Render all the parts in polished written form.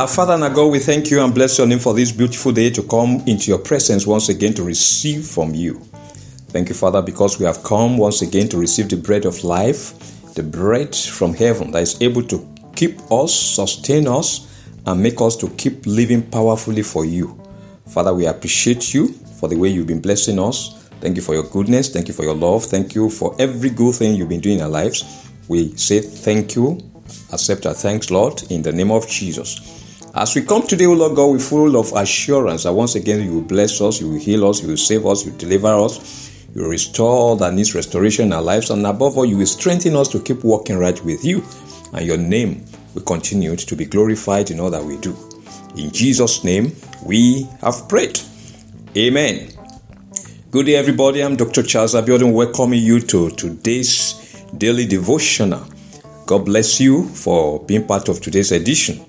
Our Father and our God, we thank you and bless your name for this beautiful day to come into your presence once again to receive from you. Thank you, Father, because we have come once again to receive the bread of life, the bread from heaven that is able to keep us, sustain us, and make us to keep living powerfully for you. Father, we appreciate you for the way you've been blessing us. Thank you for your goodness. Thank you for your love. Thank you for every good thing you've been doing in our lives. We say thank you. Accept our thanks, Lord, in the name of Jesus. As we come today, O Lord God, we're full of assurance that once again you will bless us, you will heal us, you will save us, you will deliver us, you will restore all that needs restoration in our lives, and above all, you will strengthen us to keep walking right with you, and your name will continue to be glorified in all that we do. In Jesus' name, we have prayed. Amen. Good day, everybody. I'm Dr. Charles Abiodun, welcoming you to today's Daily Devotional. God bless you for being part of today's edition.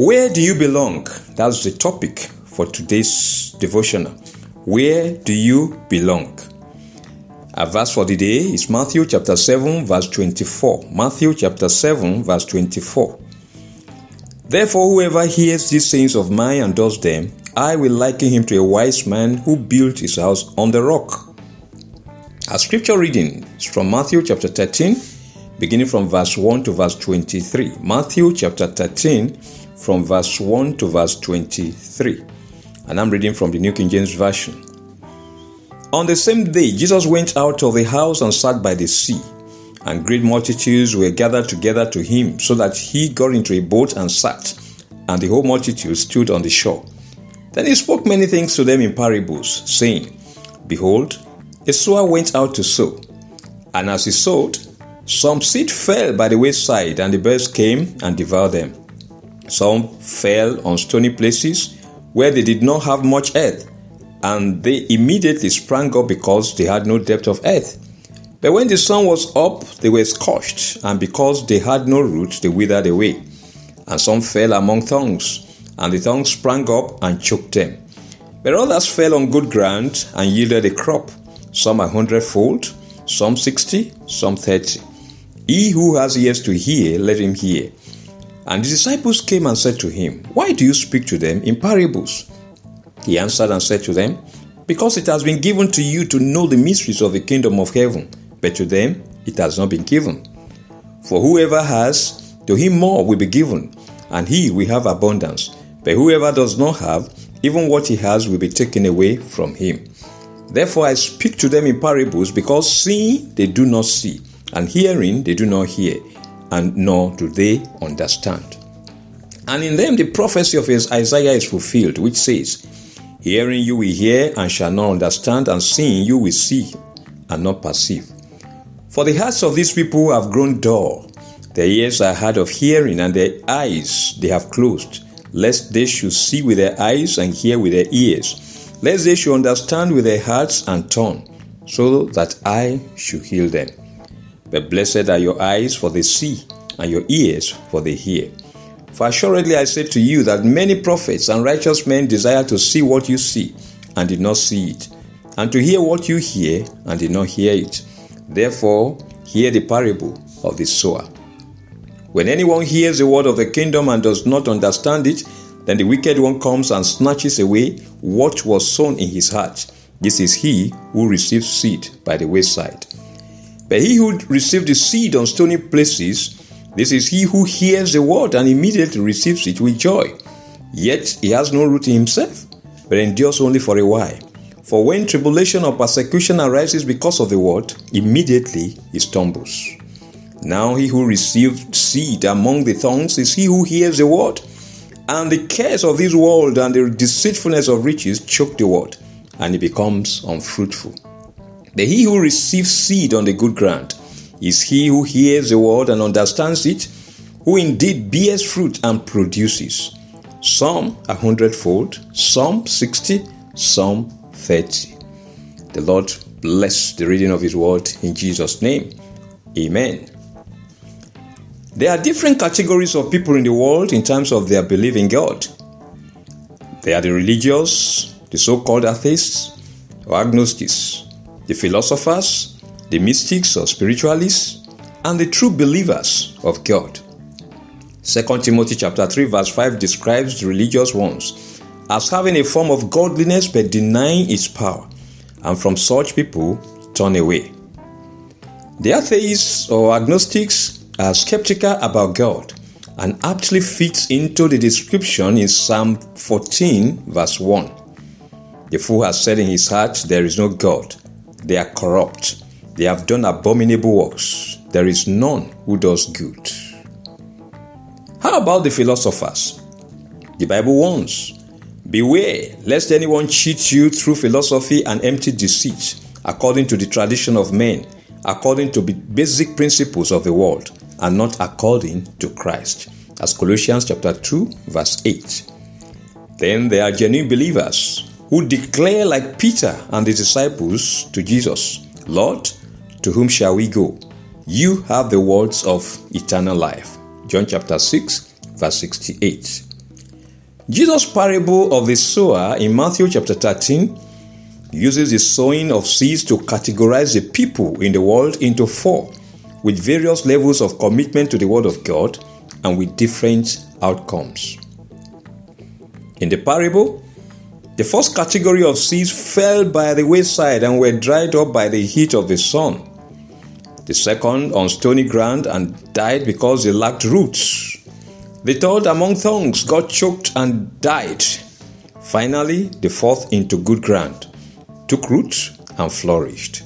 Where do you belong? That's the topic for today's devotional. Where do you belong? Our verse for the day is Matthew chapter 7 verse 24. Matthew chapter 7 verse 24. Therefore, whoever hears these sayings of mine and does them, I will liken him to a wise man who built his house on the rock. Our scripture reading is from Matthew chapter 13, beginning from verse 1 to verse 23. Matthew chapter 13 from verse 1 to verse 23. And I'm reading from the New King James Version. On the same day, Jesus went out of the house and sat by the sea, and great multitudes were gathered together to him, so that he got into a boat and sat, and the whole multitude stood on the shore. Then he spoke many things to them in parables, saying, Behold, a sower went out to sow, and as he sowed, some seed fell by the wayside, and the birds came and devoured them. Some fell on stony places where they did not have much earth, and they immediately sprang up because they had no depth of earth. But when the sun was up, they were scorched, and because they had no root, they withered away. And some fell among thorns, and the thorns sprang up and choked them. But others fell on good ground and yielded a crop, some 100-fold, some 60, some 30. He who has ears to hear, let him hear. And the disciples came and said to him, Why do you speak to them in parables? He answered and said to them, Because it has been given to you to know the mysteries of the kingdom of heaven, but to them it has not been given. For whoever has, to him more will be given, and he will have abundance. But whoever does not have, even what he has will be taken away from him. Therefore I speak to them in parables, because seeing they do not see, and hearing they do not hear, and nor do they understand. And in them the prophecy of Isaiah is fulfilled, which says, Hearing you will hear and shall not understand, and seeing you will see and not perceive. For the hearts of these people have grown dull, their ears are hard of hearing, and their eyes they have closed, lest they should see with their eyes and hear with their ears, lest they should understand with their hearts and turn, so that I should heal them. But blessed are your eyes, for they see, and your ears, for they hear. For assuredly I say to you that many prophets and righteous men desire to see what you see, and did not see it, and to hear what you hear, and did not hear it. Therefore, hear the parable of the sower. When anyone hears the word of the kingdom and does not understand it, then the wicked one comes and snatches away what was sown in his heart. This is he who receives seed by the wayside. But he who received the seed on stony places, this is he who hears the word and immediately receives it with joy. Yet he has no root in himself, but endures only for a while. For when tribulation or persecution arises because of the word, immediately he stumbles. Now he who received seed among the thorns is he who hears the word, and the cares of this world and the deceitfulness of riches choke the word, and it becomes unfruitful. But he who receives seed on the good ground is he who hears the word and understands it, who indeed bears fruit and produces, some 100-fold, some 60, some 30. The Lord bless the reading of his word in Jesus' name. Amen. There are different categories of people in the world in terms of their belief in God. They are the religious, the so-called atheists or agnostics, the philosophers, the mystics or spiritualists, and the true believers of God. 2 Timothy chapter 3 verse 5 describes the religious ones as having a form of godliness but denying its power, and from such people turn away. The atheists or agnostics are skeptical about God and aptly fits into the description in Psalm 14 verse 1. The fool has said in his heart, there is no God. They are corrupt. They have done abominable works. There is none who does good. How about the philosophers? The Bible warns, beware lest anyone cheat you through philosophy and empty deceit, according to the tradition of men, according to the basic principles of the world, and not according to Christ. As Colossians chapter 2 verse 8. Then there are genuine believers who declare like Peter and the disciples to Jesus, Lord, to whom shall we go? You have the words of eternal life. John chapter 6 verse 68. Jesus' parable of the sower in Matthew chapter 13 uses the sowing of seeds to categorize the people in the world into four, with various levels of commitment to the Word of God and with different outcomes. In the parable, the first category of seeds fell by the wayside and were dried up by the heat of the sun. The second on stony ground and died because they lacked roots. The third among thorns got choked and died. Finally, the fourth into good ground, took root and flourished.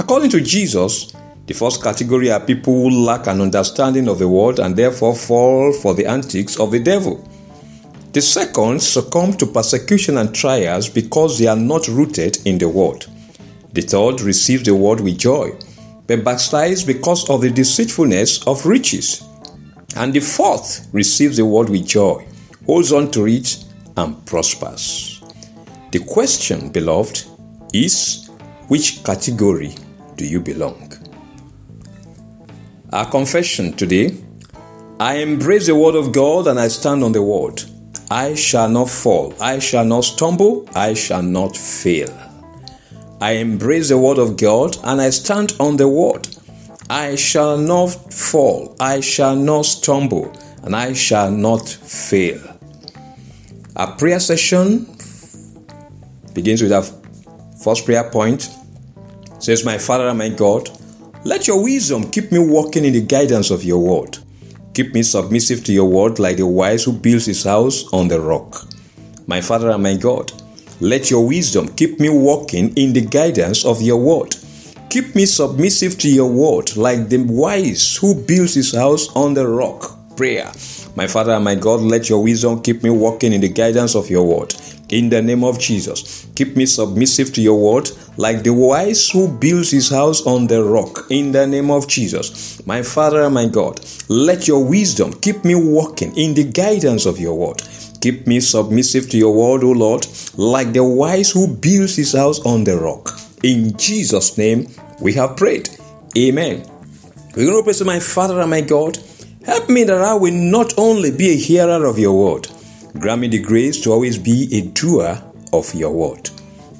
According to Jesus, the first category are people who lack an understanding of the world and therefore fall for the antics of the devil. The second succumb to persecution and trials because they are not rooted in the word. The third receives the word with joy, but backslides because of the deceitfulness of riches. And the fourth receives the word with joy, holds on to it, and prospers. The question, beloved, is which category do you belong? Our confession today: I embrace the word of God and I stand on the word. I shall not fall, I shall not stumble, I shall not fail. I embrace the word of God and I stand on the word. I shall not fall, I shall not stumble, and I shall not fail. Our prayer session begins with our first prayer point. It says, my Father and my God, let your wisdom keep me walking in the guidance of your word. Keep me submissive to your word like the wise who builds his house on the rock. My Father and my God, let your wisdom keep me walking in the guidance of your word. Keep me submissive to your word like the wise who builds his house on the rock. Prayer. My Father and my God, let your wisdom keep me walking in the guidance of your word. In the name of Jesus, keep me submissive to your word like the wise who builds his house on the rock. In the name of Jesus, my Father and my God, let your wisdom keep me walking in the guidance of your word. Keep me submissive to your word, O Lord, like the wise who builds his house on the rock. In Jesus' name, we have prayed. Amen. We're going to pray to my Father and my God. Help me that I will not only be a hearer of your word, grant me the grace to always be a doer of your word.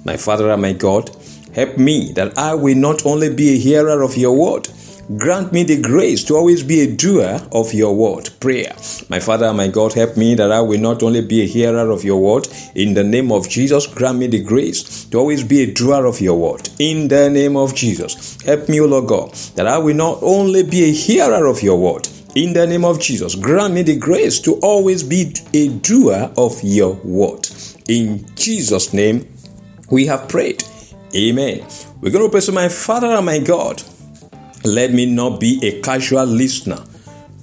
My Father and my God, help me that I will not only be a hearer of your word, grant me the grace to always be a doer of your word. Prayer. My Father and my God, help me that I will not only be a hearer of your word. In the name of Jesus, grant me the grace to always be a doer of your word. In the name of Jesus, help me, O Lord God, that I will not only be a hearer of your word. In the name of Jesus, grant me the grace to always be a doer of your word. In Jesus' name, we have prayed. Amen. We're going to pray to my Father and my God. Let me not be a casual listener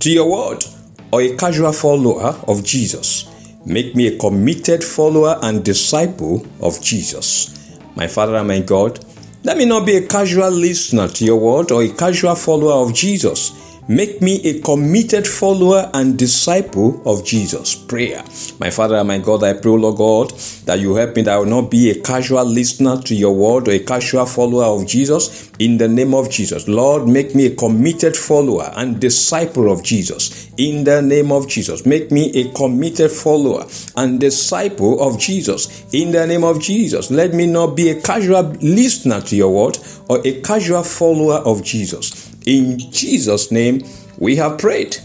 to your word or a casual follower of Jesus. Make me a committed follower and disciple of Jesus. My Father and my God, let me not be a casual listener to your word or a casual follower of Jesus. Make me a committed follower and disciple of Jesus. Prayer. My Father and my God, I pray, Lord God, that you help me that I will not be a casual listener to your word or a casual follower of Jesus. In the name of Jesus, Lord, make me a committed follower and disciple of Jesus. In the name of Jesus, make me a committed follower and disciple of Jesus. In the name of Jesus, let me not be a casual listener to your word or a casual follower of Jesus. In Jesus' name, we have prayed.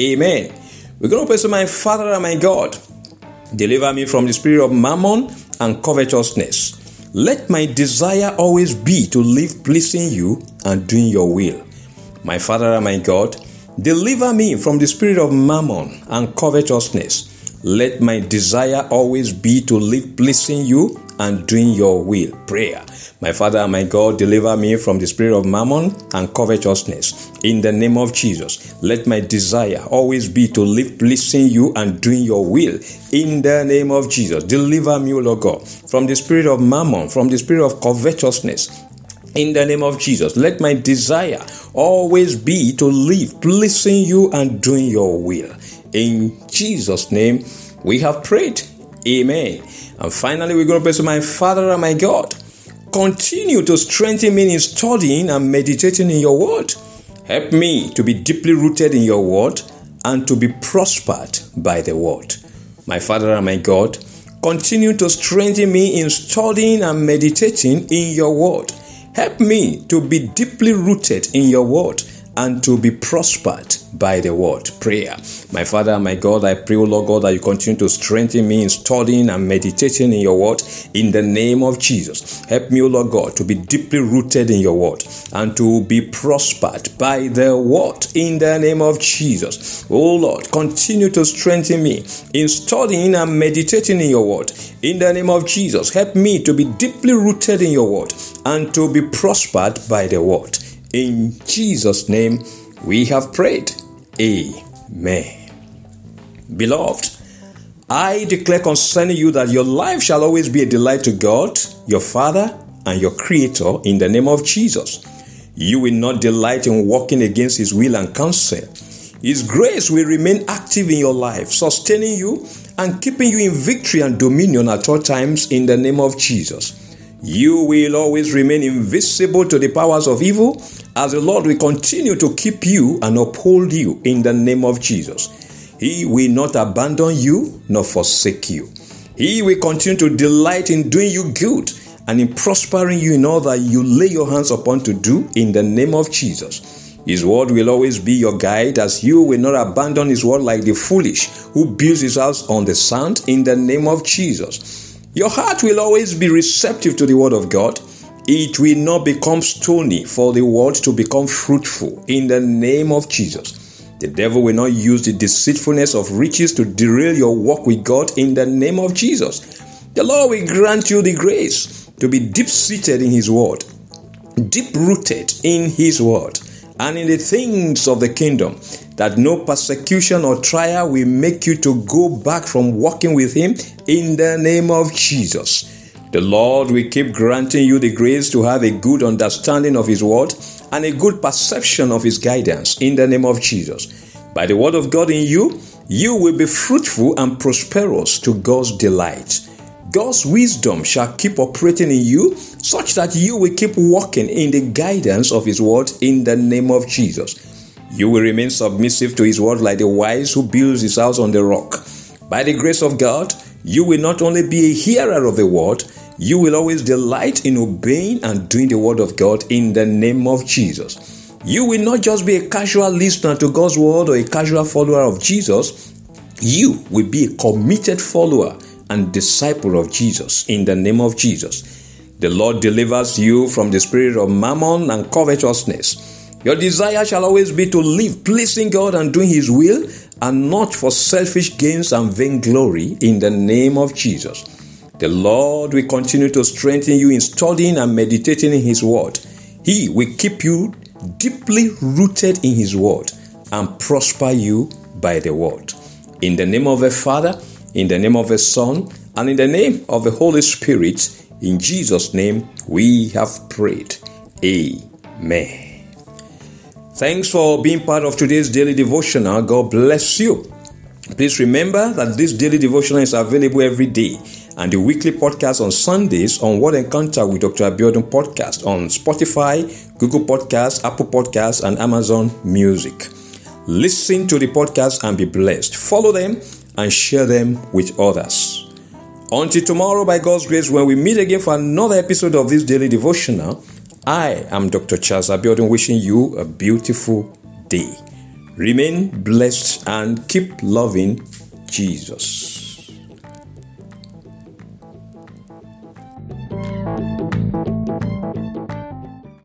Amen. We're going to pray, so my Father and my God, deliver me from the spirit of mammon and covetousness. Let my desire always be to live pleasing you and doing your will. My Father and my God, deliver me from the spirit of mammon and covetousness. Let my desire always be to live pleasing you and doing your will. Prayer. My Father and my God, deliver me from the spirit of mammon and covetousness. In the name of Jesus, let my desire always be to live pleasing you and doing your will. In the name of Jesus, deliver me, O Lord God, from the spirit of mammon, from the spirit of covetousness. In the name of Jesus, let my desire always be to live pleasing you and doing your will. In Jesus' name, we have prayed. Amen. And finally, we're going to pray to my Father and my God. Continue to strengthen me in studying and meditating in your word. Help me to be deeply rooted in your word and to be prospered by the word. My Father and my God, continue to strengthen me in studying and meditating in your word. Help me to be deeply rooted in your word and to be prospered by the word. Prayer. My Father and my God, I pray, O Lord God, that you continue to strengthen me in studying and meditating in your word. In the name of Jesus, help me, O Lord God, to be deeply rooted in your word and to be prospered by the word. In the name of Jesus, O Lord, continue to strengthen me in studying and meditating in your word. In the name of Jesus, help me to be deeply rooted in your word and to be prospered by the word. In Jesus' name, we have prayed. Amen. Beloved, I declare concerning you that your life shall always be a delight to God, your Father, and your Creator, in the name of Jesus. You will not delight in walking against His will and counsel. His grace will remain active in your life, sustaining you and keeping you in victory and dominion at all times, in the name of Jesus. You will always remain invisible to the powers of evil, as the Lord will continue to keep you and uphold you in the name of Jesus. He will not abandon you nor forsake you. He will continue to delight in doing you good and in prospering you in all that you lay your hands upon to do, in the name of Jesus. His word will always be your guide, as you will not abandon His word like the foolish who builds his house on the sand, in the name of Jesus. Your heart will always be receptive to the word of God. It will not become stony for the word to become fruitful, in the name of Jesus. The devil will not use the deceitfulness of riches to derail your walk with God, in the name of Jesus. The Lord will grant you the grace to be deep-seated in His word, deep-rooted in His word, and in the things of the kingdom, that no persecution or trial will make you to go back from walking with Him, in the name of Jesus. The Lord will keep granting you the grace to have a good understanding of His word and a good perception of His guidance, in the name of Jesus. By the word of God in you, you will be fruitful and prosperous to God's delight. God's wisdom shall keep operating in you, such that you will keep walking in the guidance of His word, in the name of Jesus. You will remain submissive to His word like the wise who builds his house on the rock. By the grace of God, you will not only be a hearer of the word, you will always delight in obeying and doing the word of God, in the name of Jesus. You will not just be a casual listener to God's word or a casual follower of Jesus. You will be a committed follower and disciple of Jesus, in the name of Jesus. The Lord delivers you from the spirit of mammon and covetousness. Your desire shall always be to live pleasing God and doing His will, and not for selfish gains and vainglory, in the name of Jesus. The Lord will continue to strengthen you in studying and meditating in His word. He will keep you deeply rooted in His word and prosper you by the word. In the name of the Father, in the name of the Son, and in the name of the Holy Spirit, in Jesus' name we have prayed. Amen. Thanks for being part of today's Daily Devotional. God bless you. Please remember that this Daily Devotional is available every day, and the weekly podcast on Sundays on Word Encounter with Dr. Abiodun podcast on Spotify, Google Podcasts, Apple Podcasts, and Amazon Music. Listen to the podcast and be blessed. Follow them and share them with others. Until tomorrow, by God's grace, when we meet again for another episode of this Daily Devotional, I am Dr. Charles Abiodun, wishing you a beautiful day. Remain blessed and keep loving Jesus.